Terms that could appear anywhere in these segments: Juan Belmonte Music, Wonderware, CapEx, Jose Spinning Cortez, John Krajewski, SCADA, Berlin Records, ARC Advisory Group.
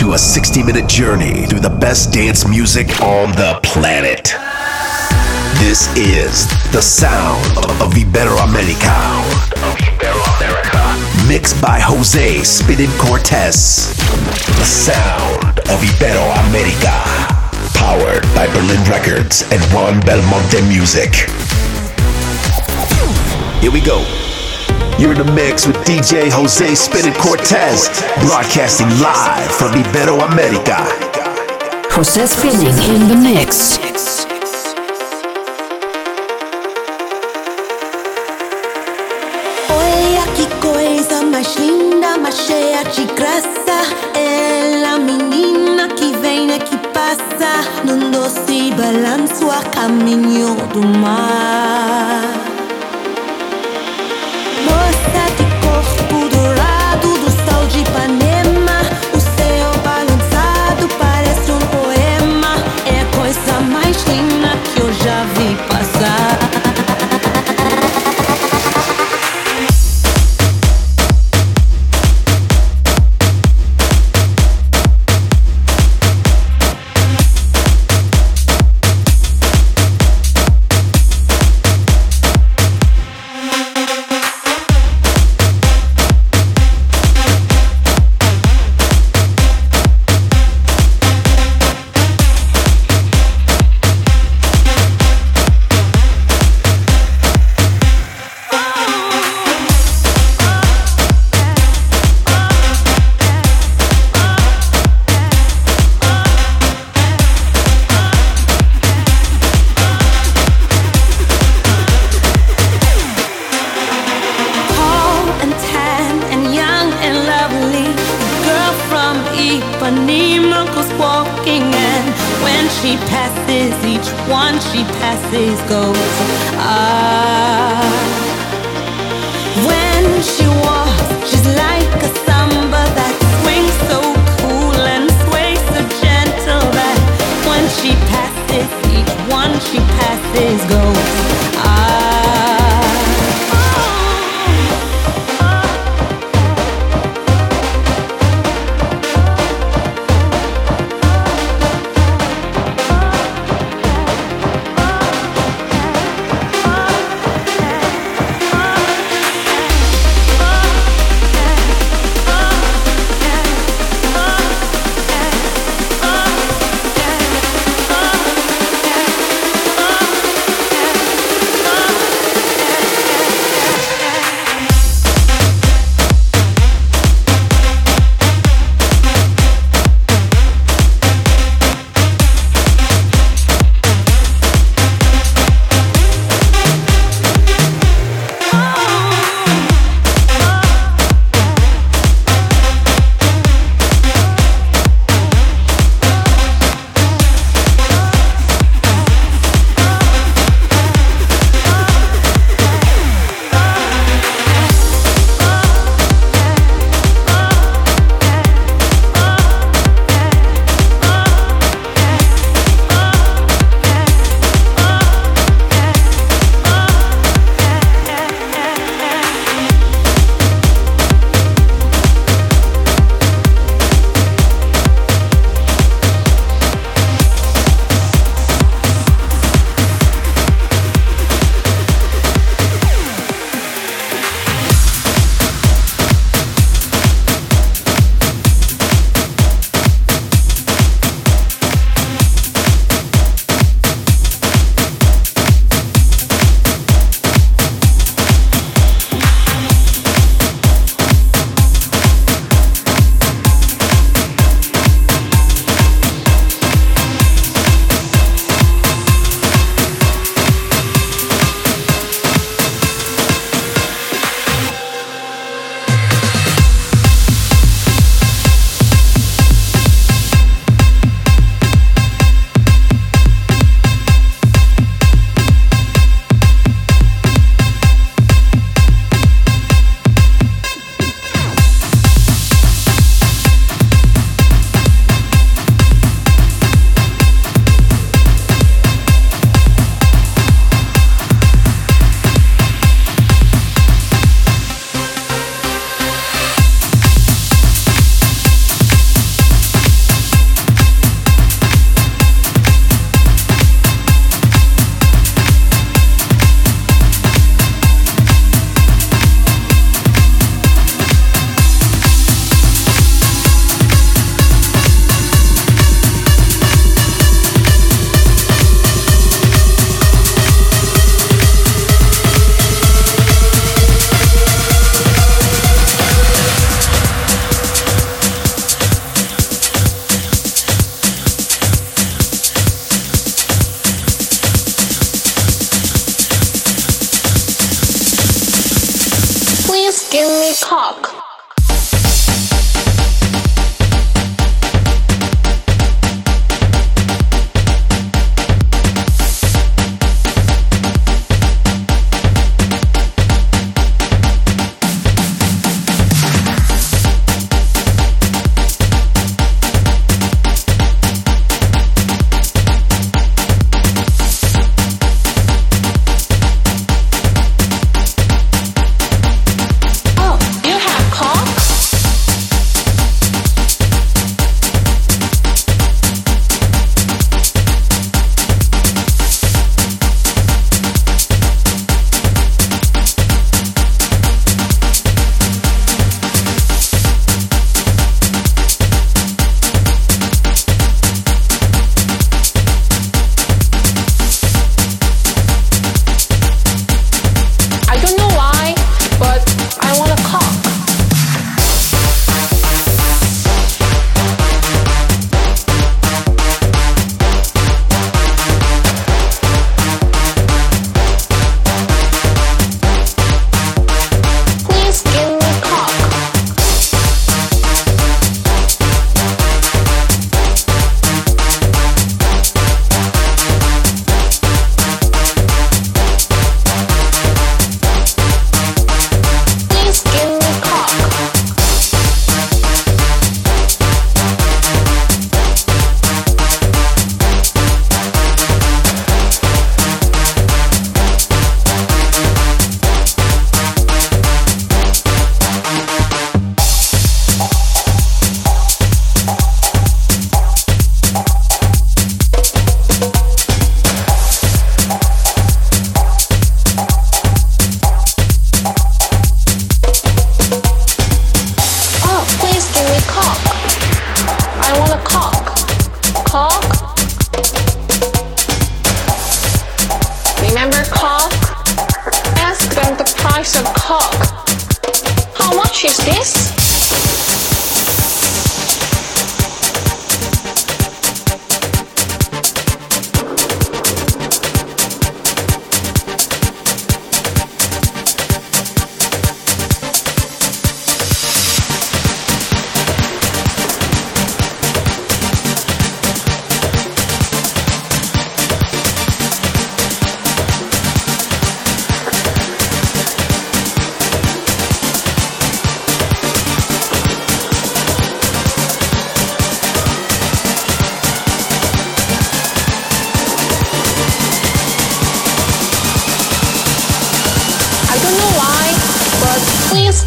to a 60-minute journey through the best dance music on the planet. This is the sound of Iberoamerica. Mixed by Jose Spinning Cortez. The sound of Iberoamerica. Powered by Berlin Records and Juan Belmonte Music. Here we go. You're in the mix with DJ Jose Spinning Cortez, broadcasting live from Iberoamerica. Jose Spinning in the mix. Olha que coisa mais linda, mais cheia de graça. Ela, menina que vem aqui passa. Num doce balanço a caminho do mar.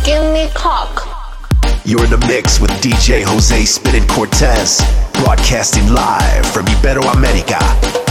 Give me cock. You're in the mix with DJ Jose Spinning Cortez, broadcasting live from Iberoamerica.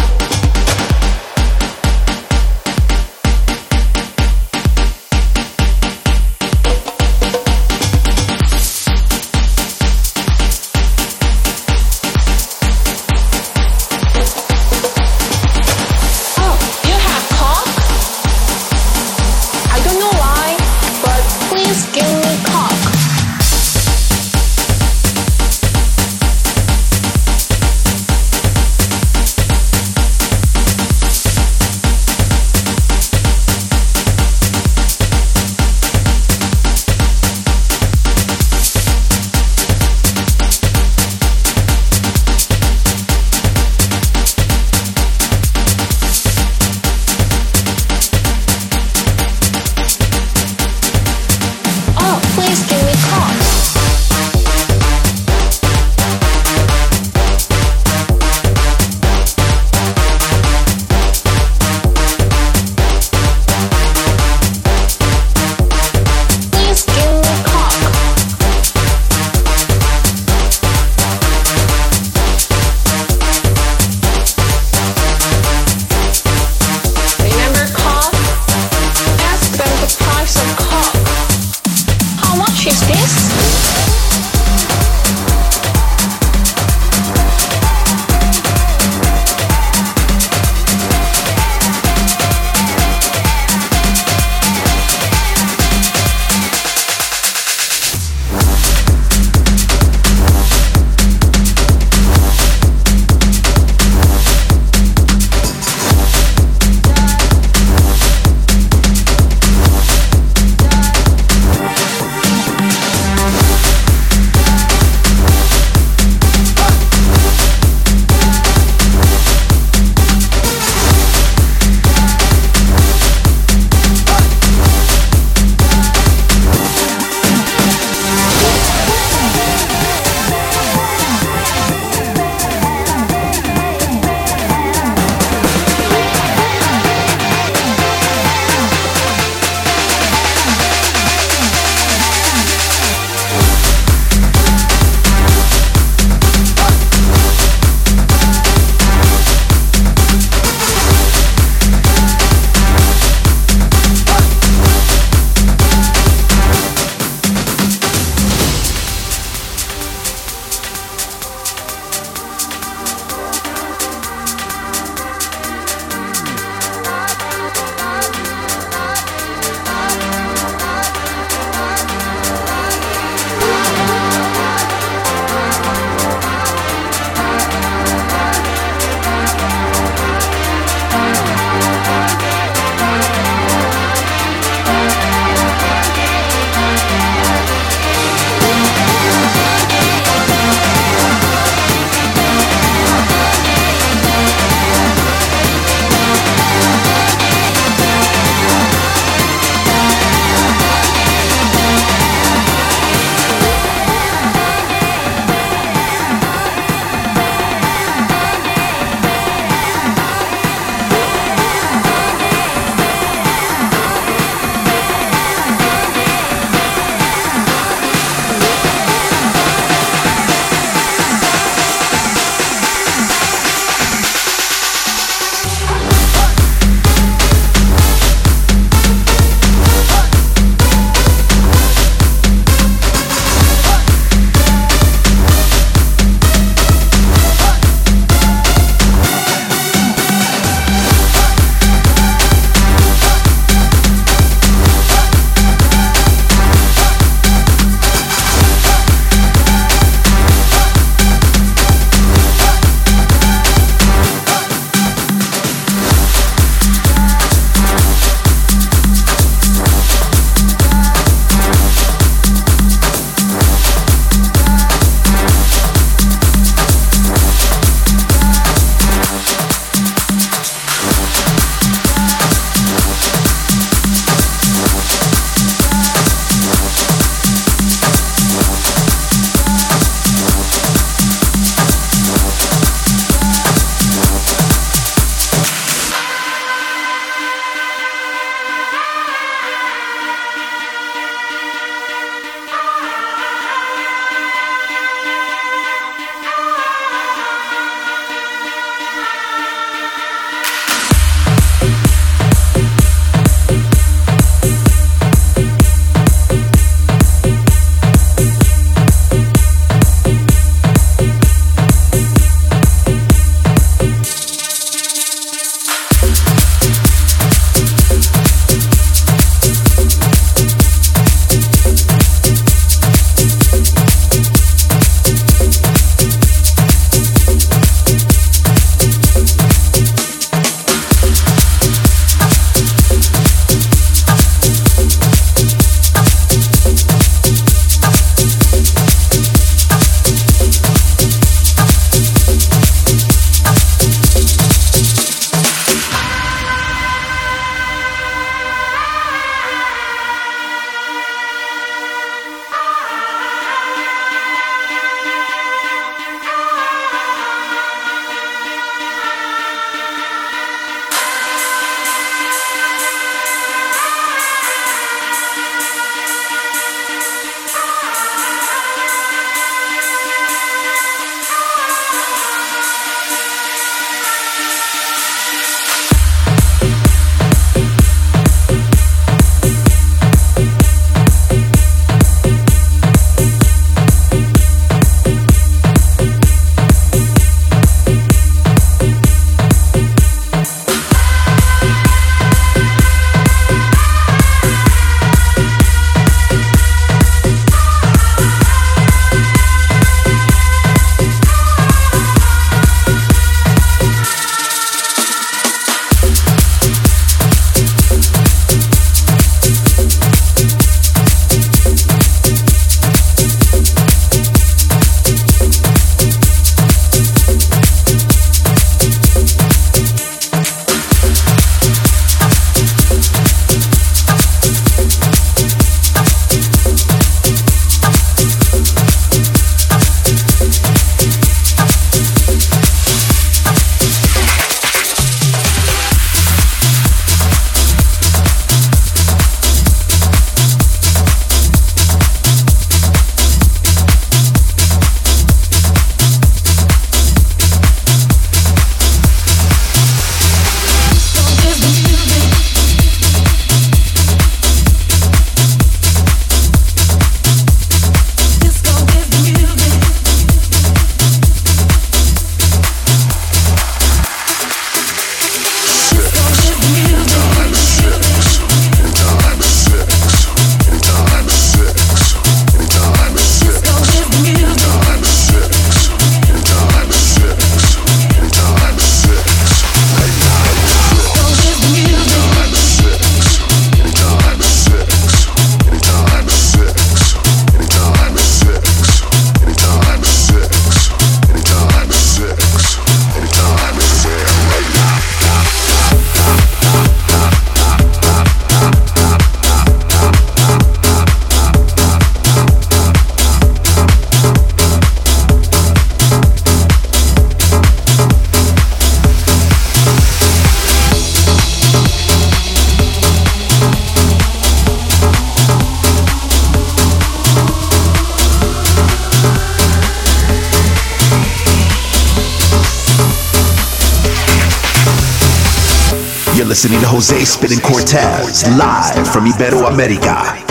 listening to Jose Spinning Cortez live from Iberoamerica.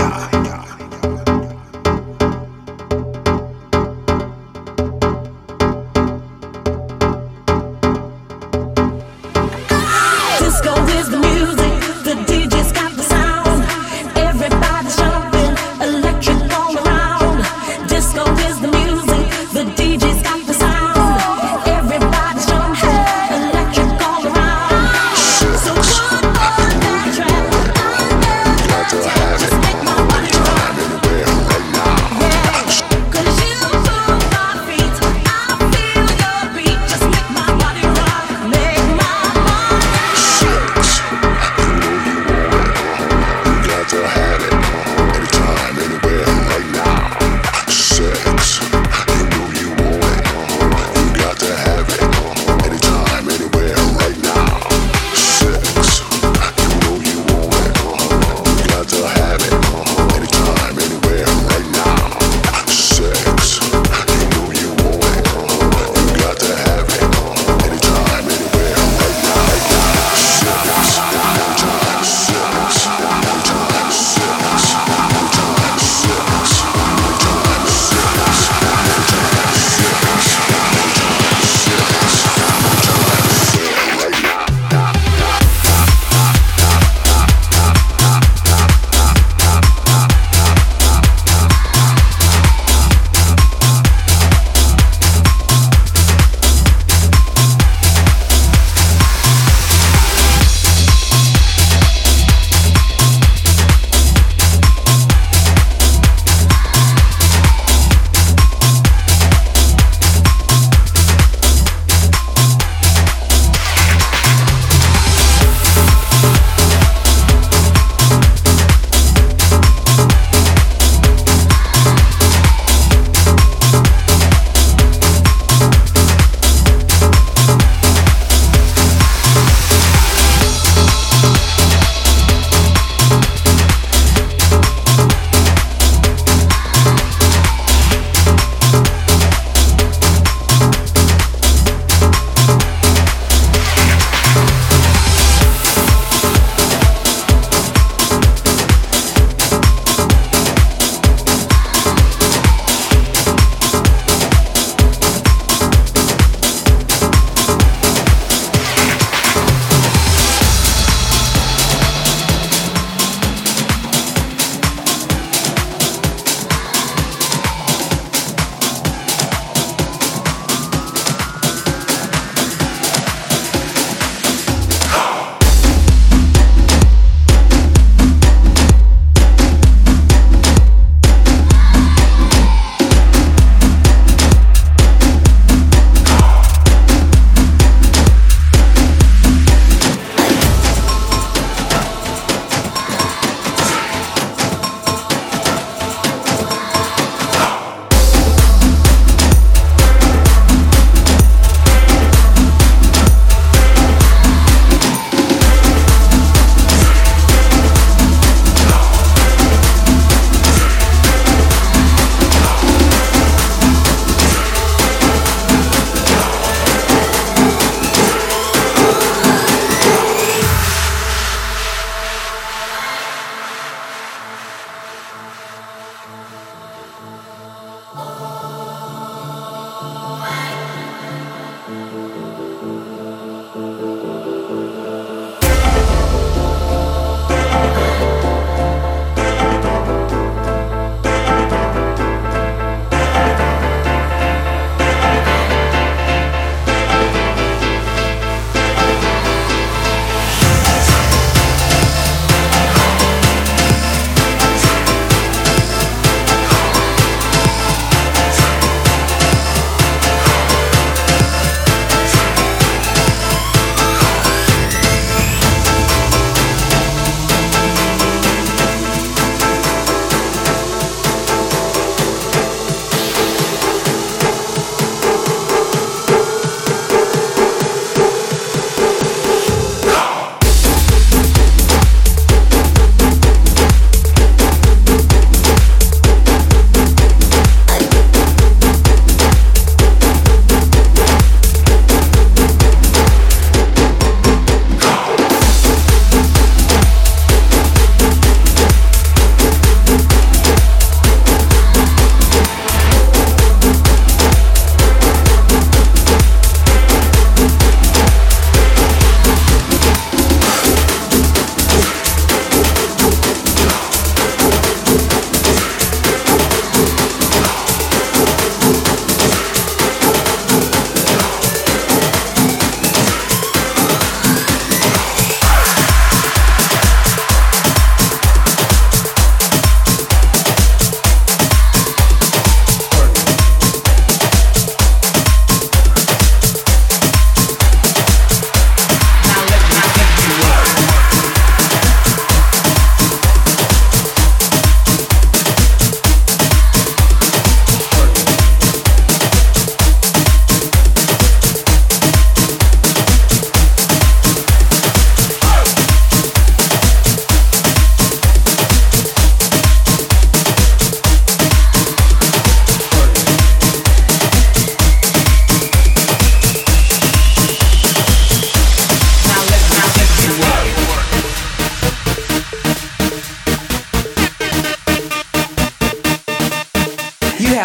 Make my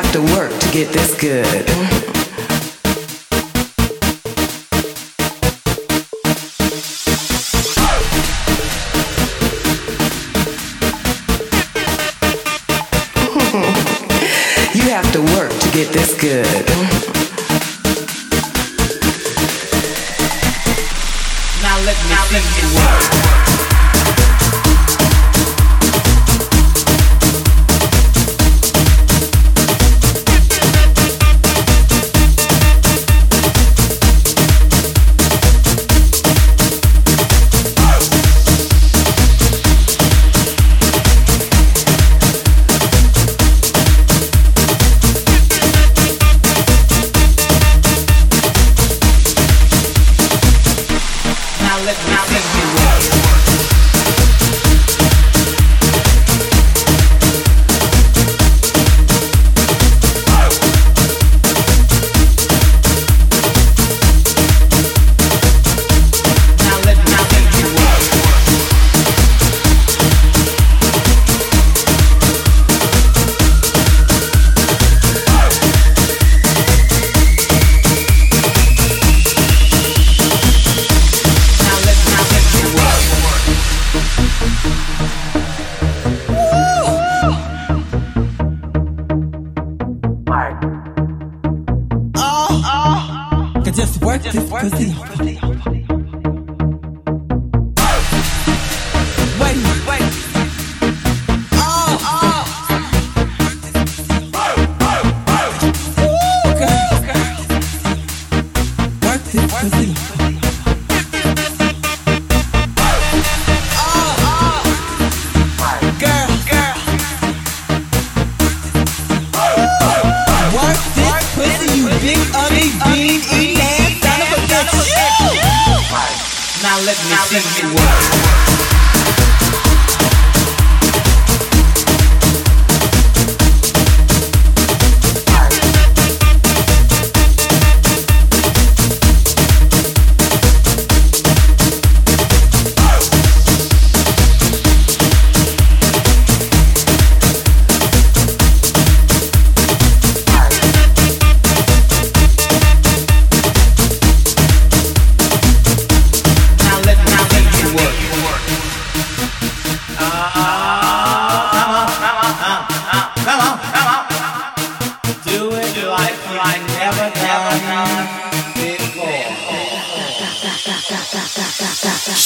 have to work to get this good. You have to work to get this good. Now let me see you work.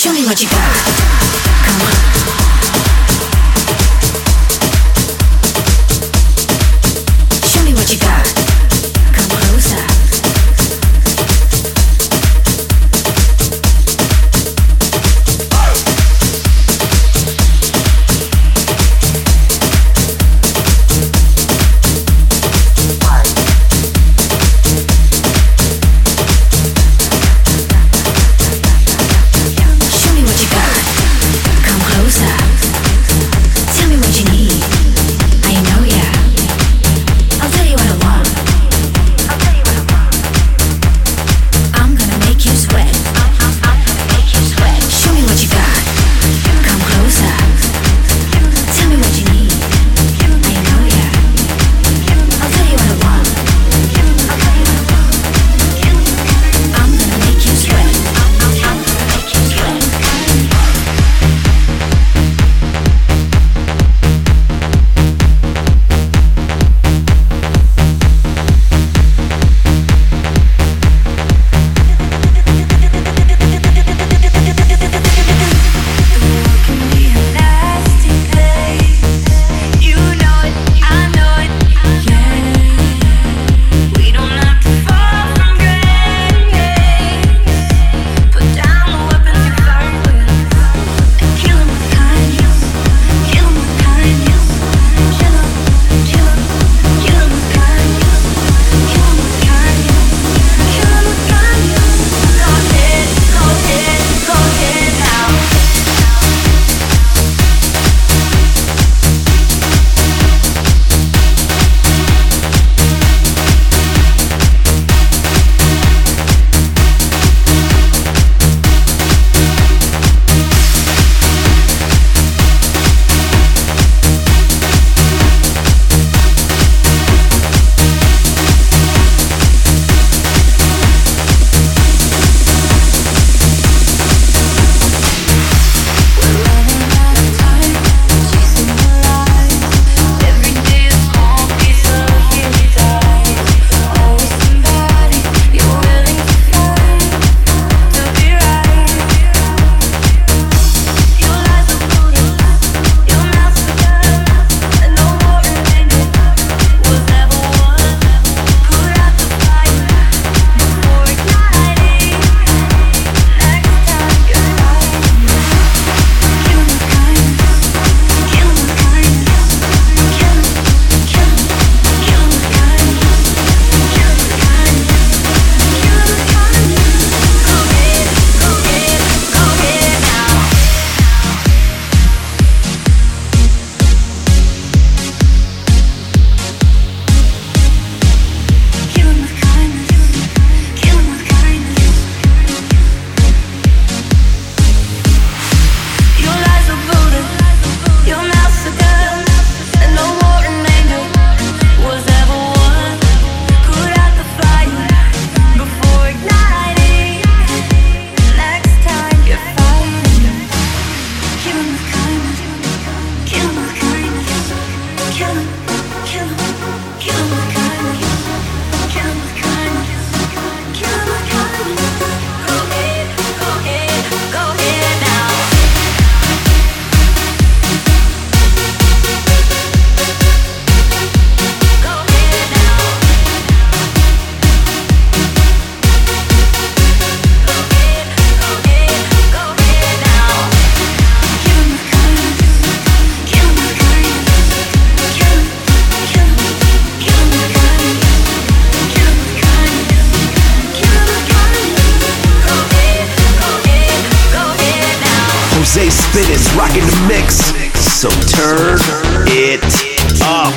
Tell me what you need. I know ya. I'll tell you what I want. Spinning's rocking the mix, so turn it up.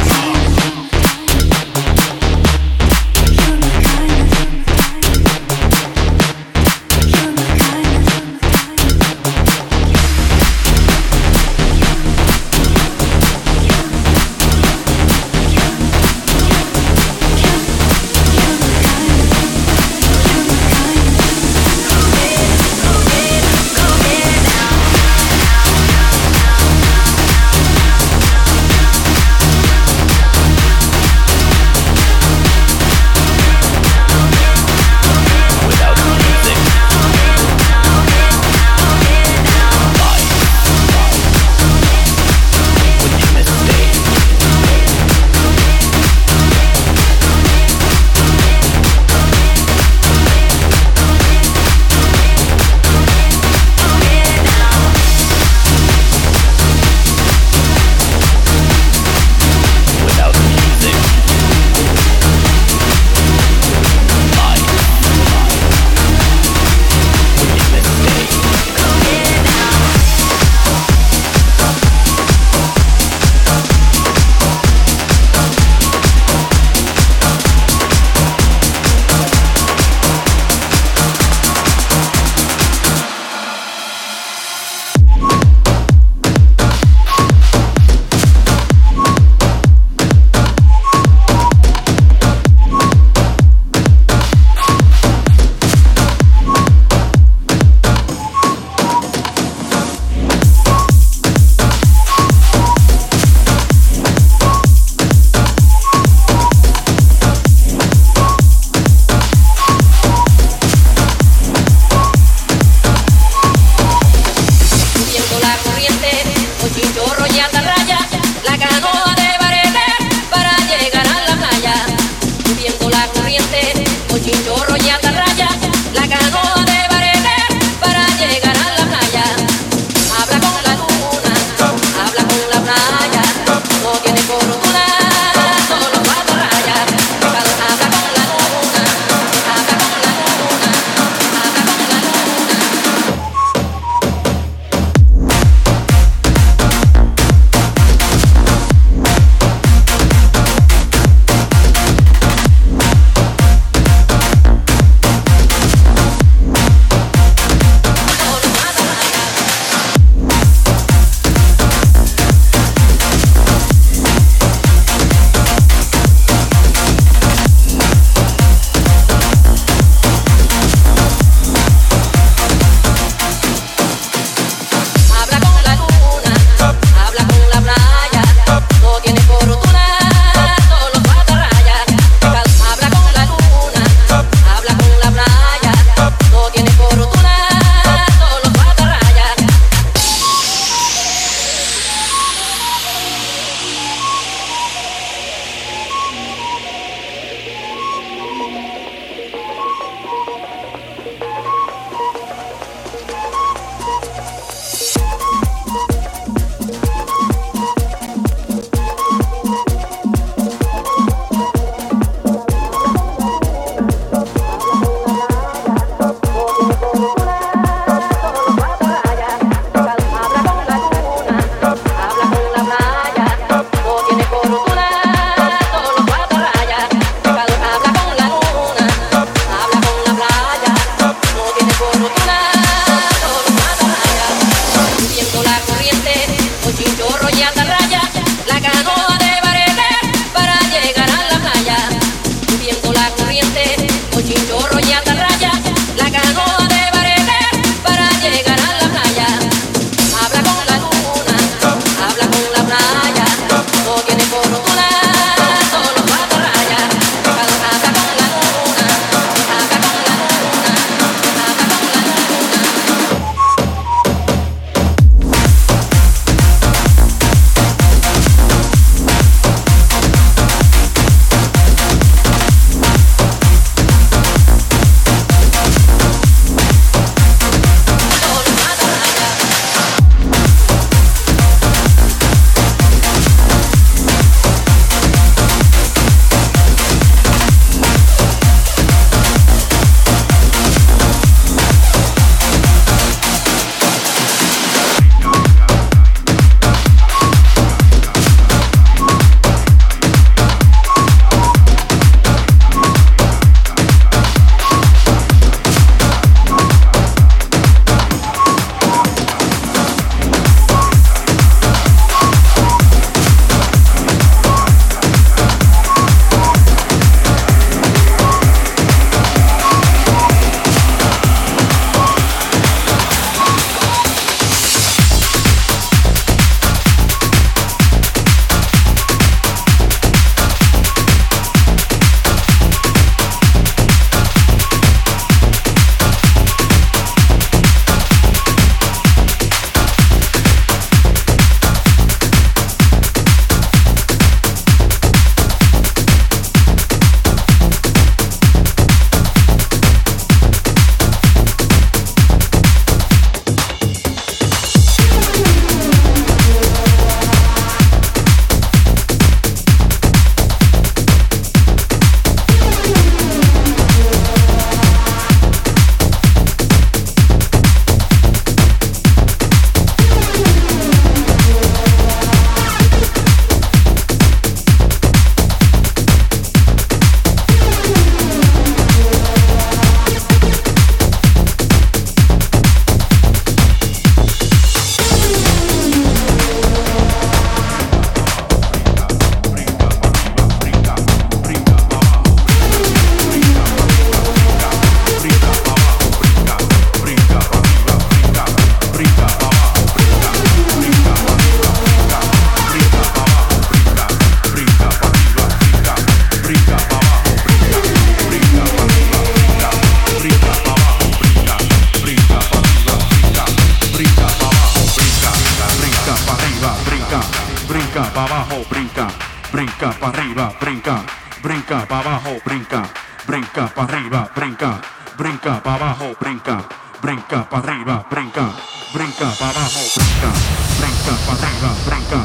pa' arriba, brinca, brinca pa' abajo, brinca, brinca pa' arriba, brinca, brinca pa' abajo, brinca, brinca pa' arriba, brinca, brinca pa' abajo, brinca, brinca pa' arriba, brinca,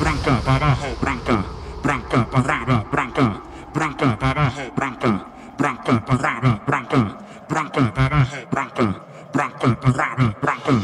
brinca pa' abajo, brinca, brinca pa' arriba, brinca, brinca pa' abajo, brinca, brinca pa' arriba, brinca, brinca pa' abajo, brinca, brinca pa' arriba, brinca, brinca pa' abajo,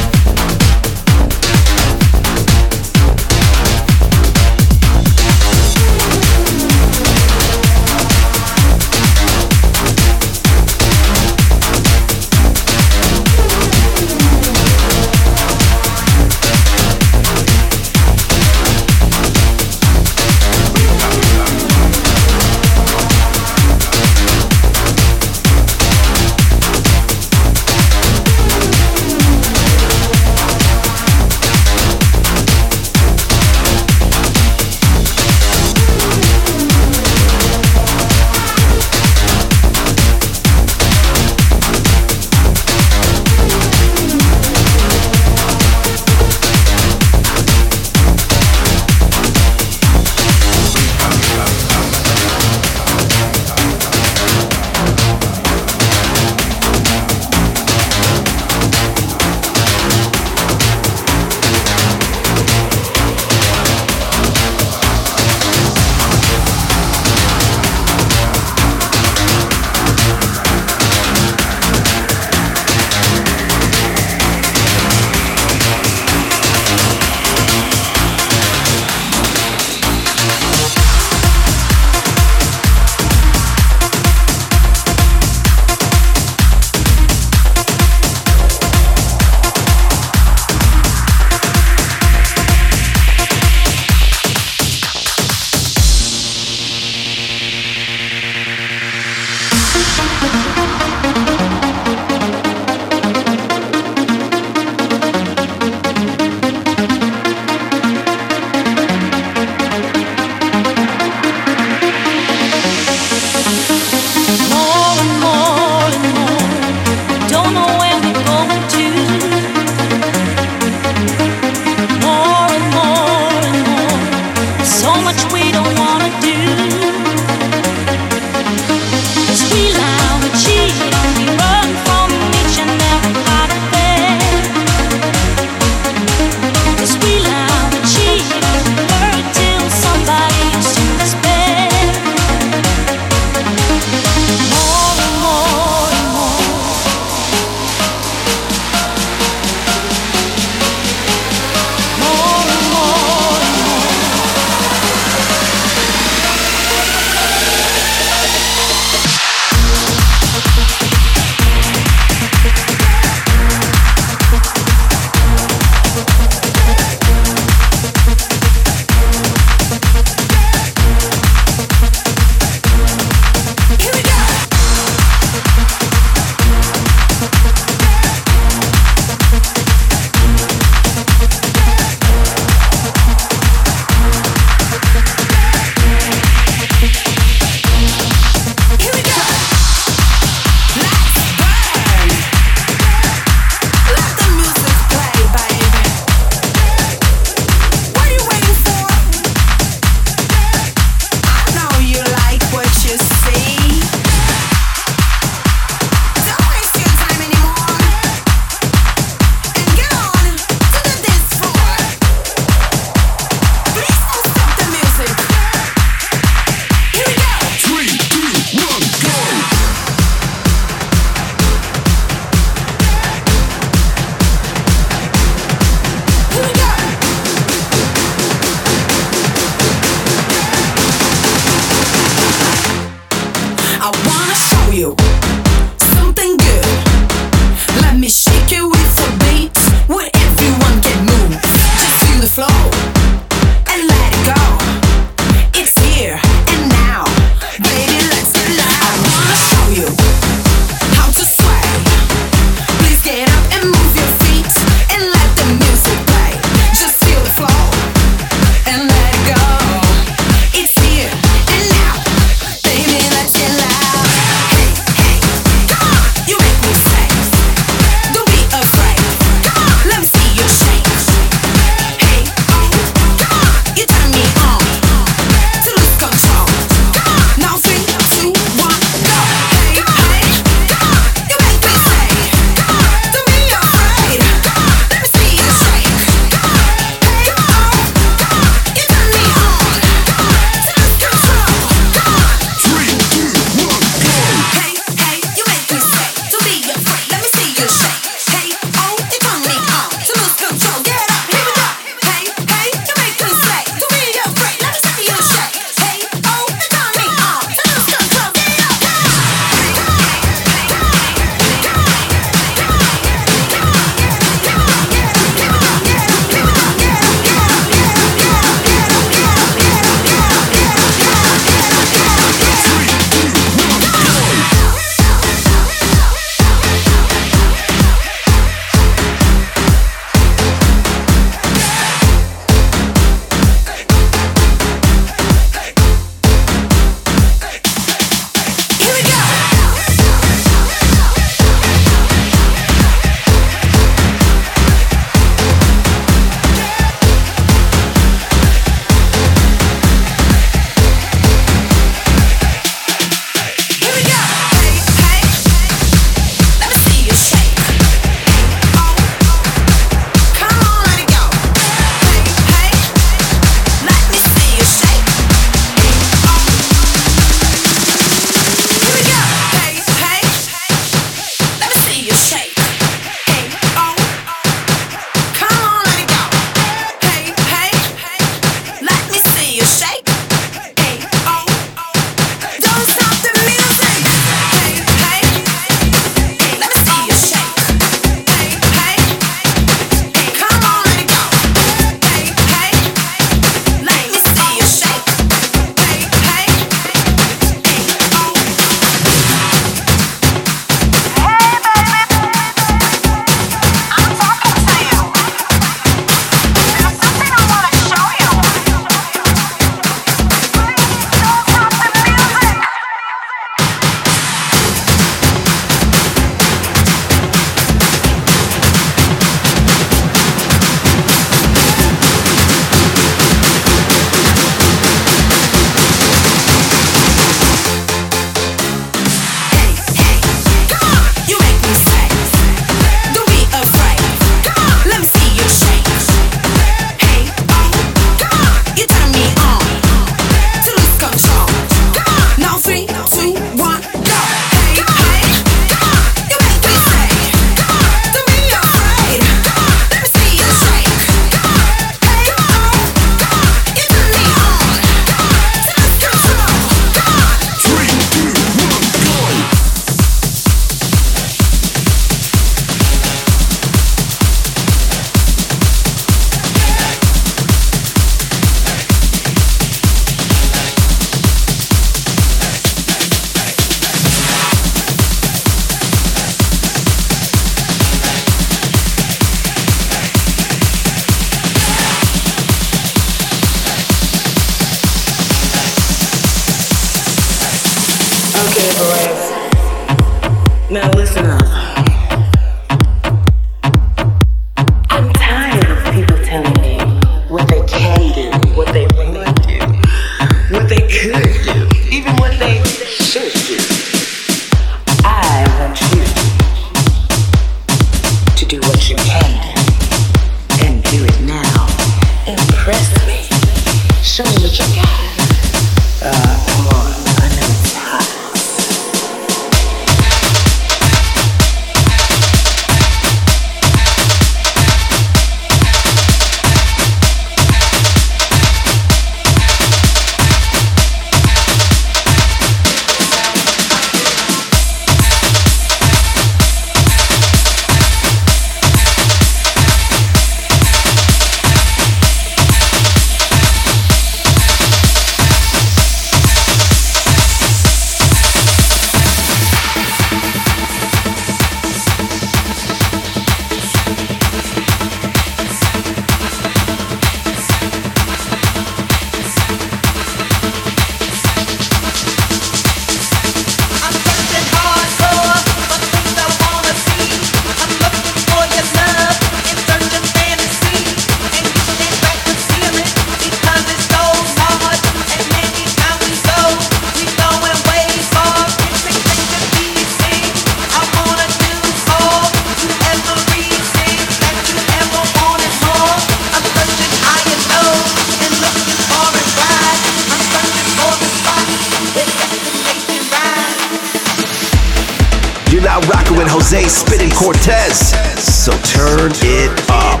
Rockin' with Jose Spinning Cortez, so turn it up.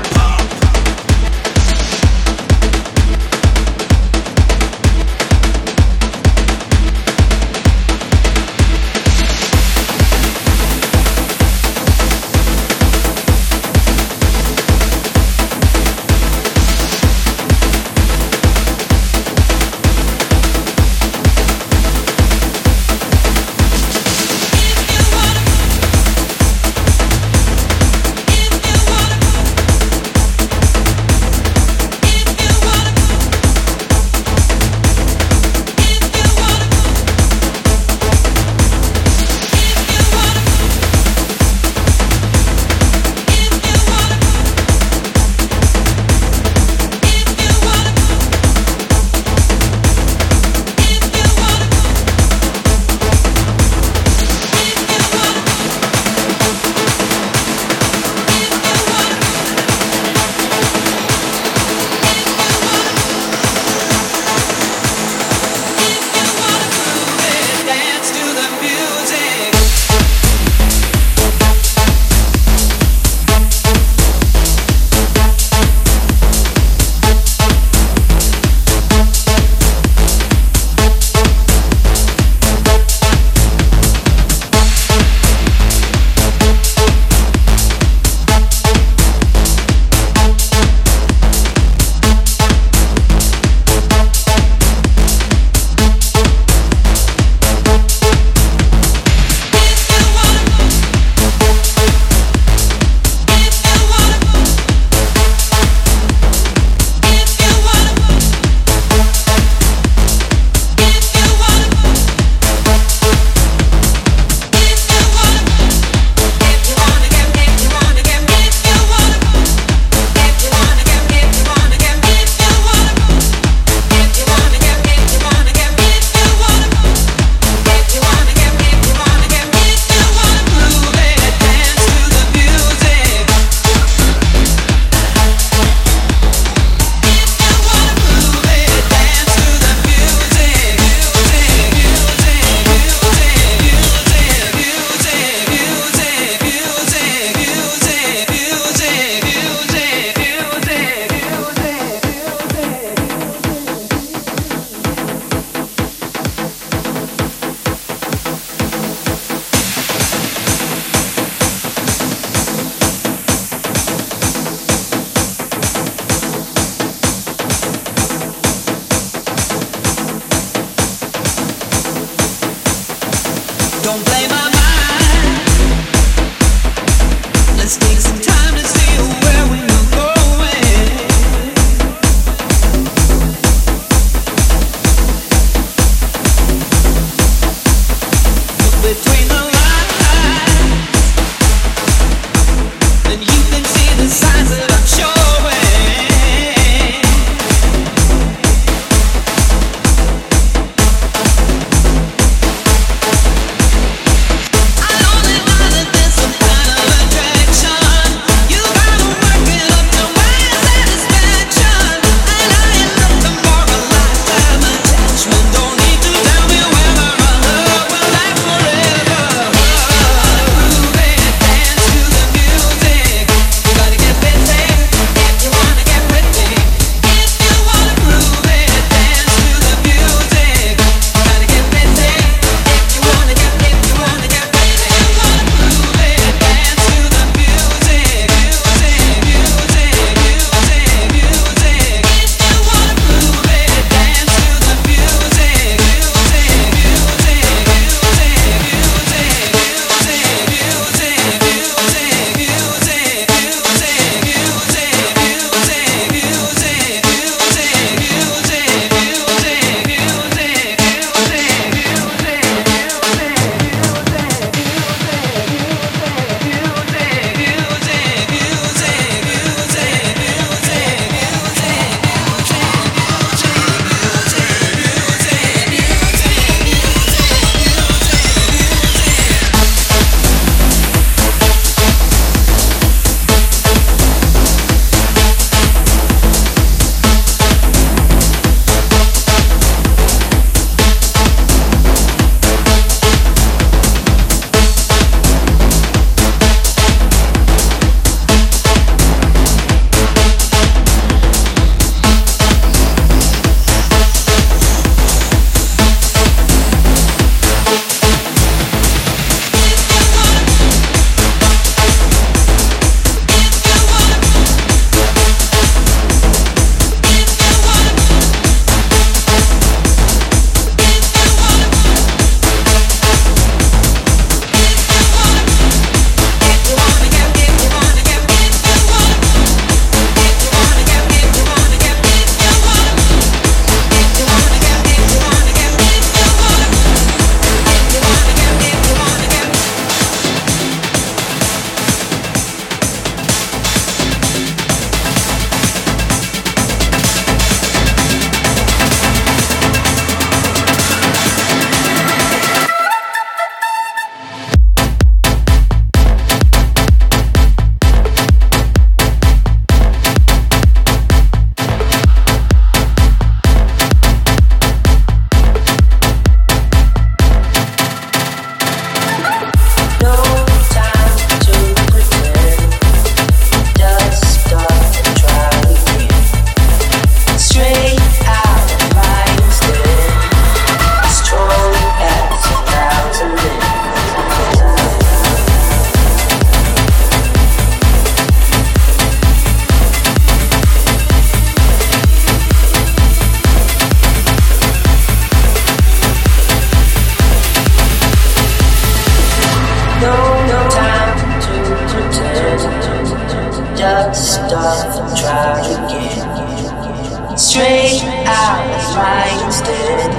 dust off and try again. Straight out of my instead,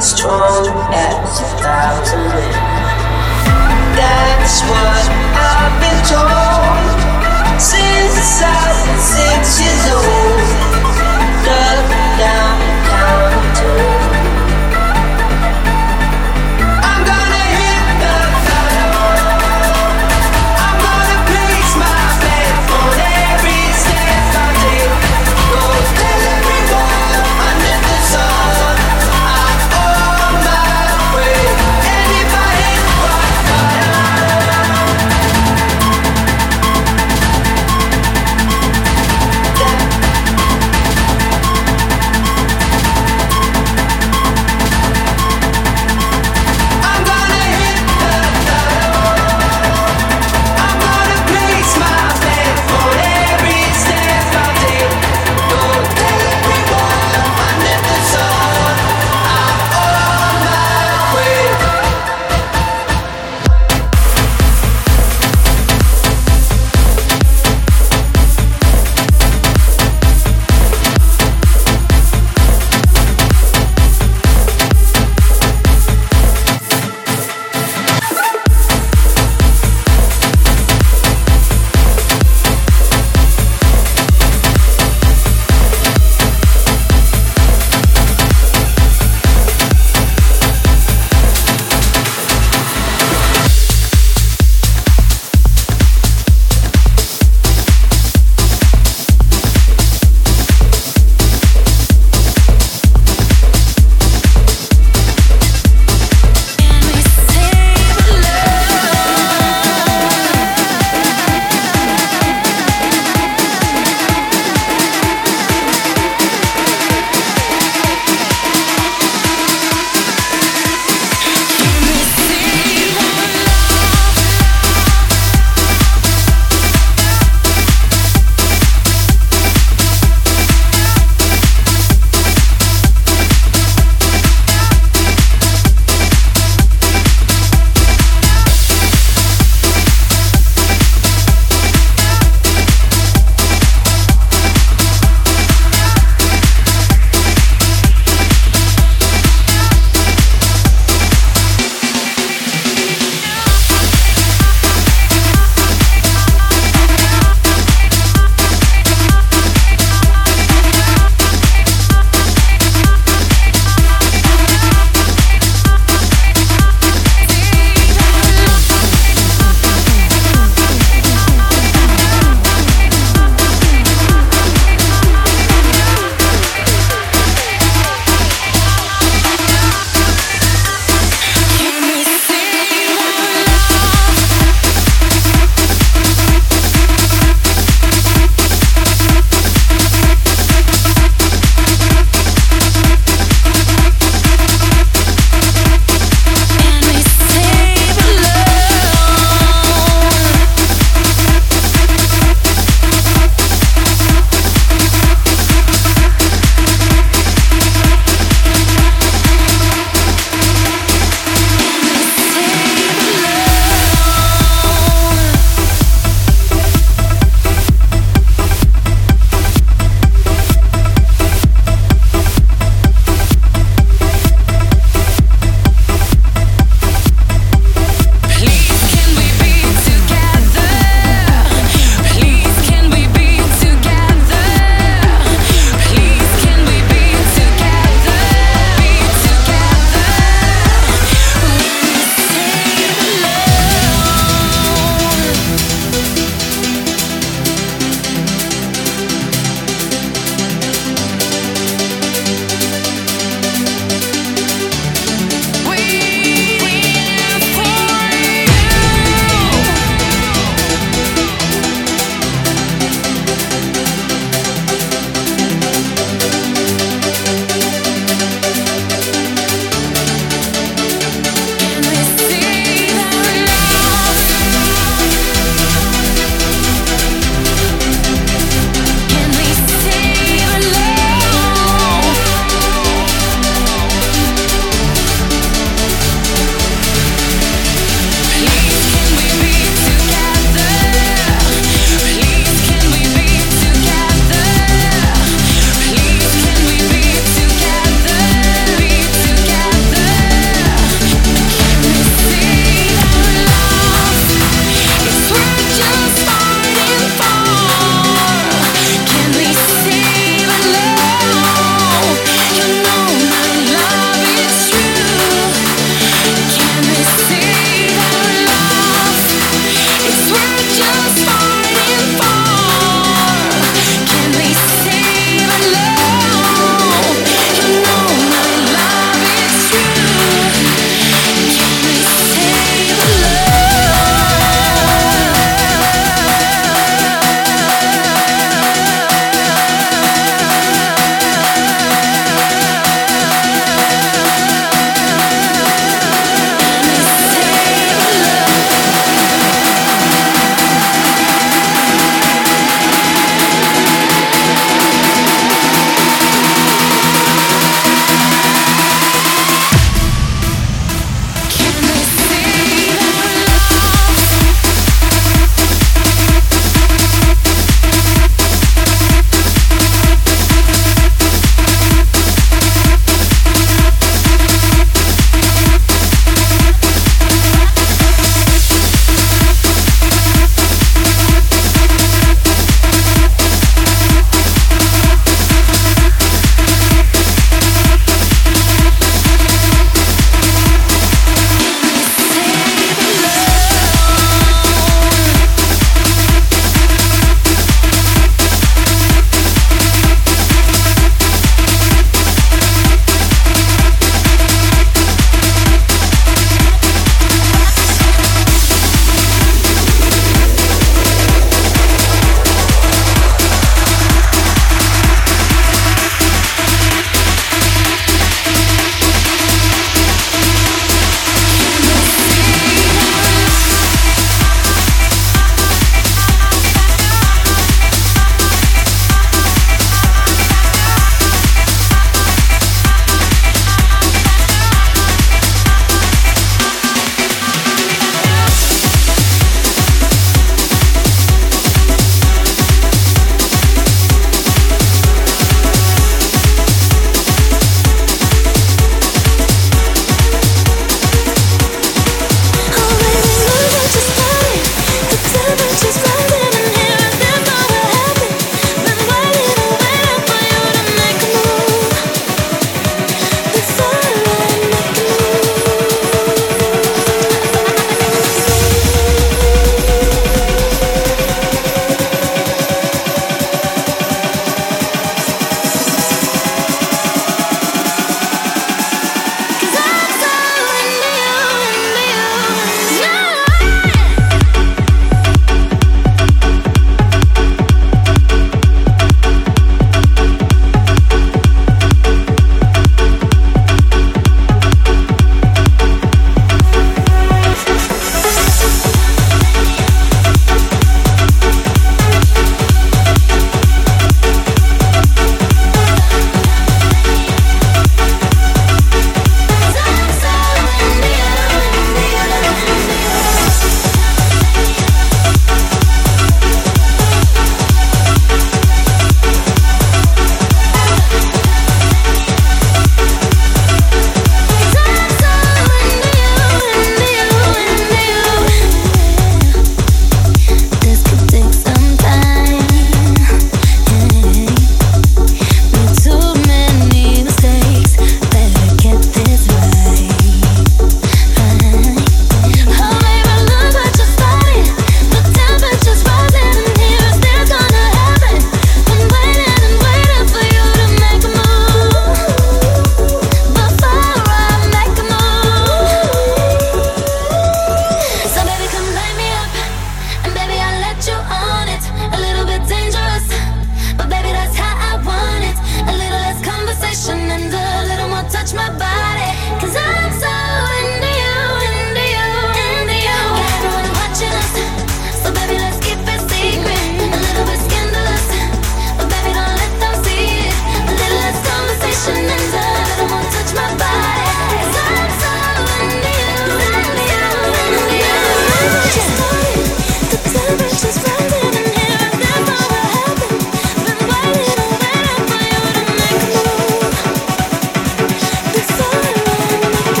strong as a thousand men. That's what I've been told since I was 6 years old. Love down the counter.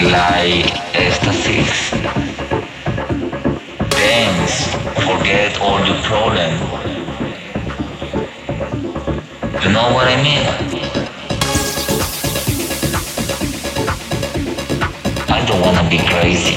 like ecstasies. Dance, forget all your problem. You know what I mean? I don't wanna be crazy.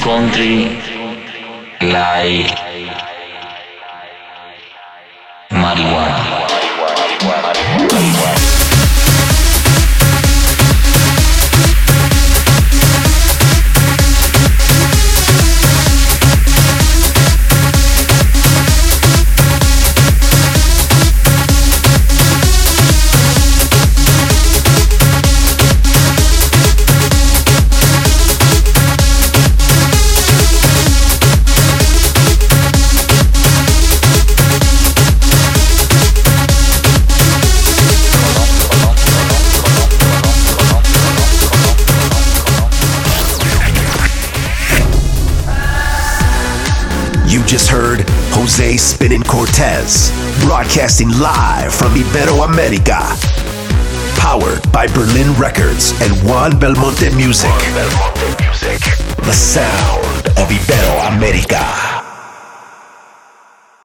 Country like marijuana. Just heard Jose Spinning Cortez, broadcasting live from Iberoamerica. Powered by Berlin Records and Juan Belmonte Music. The sound of Iberoamerica.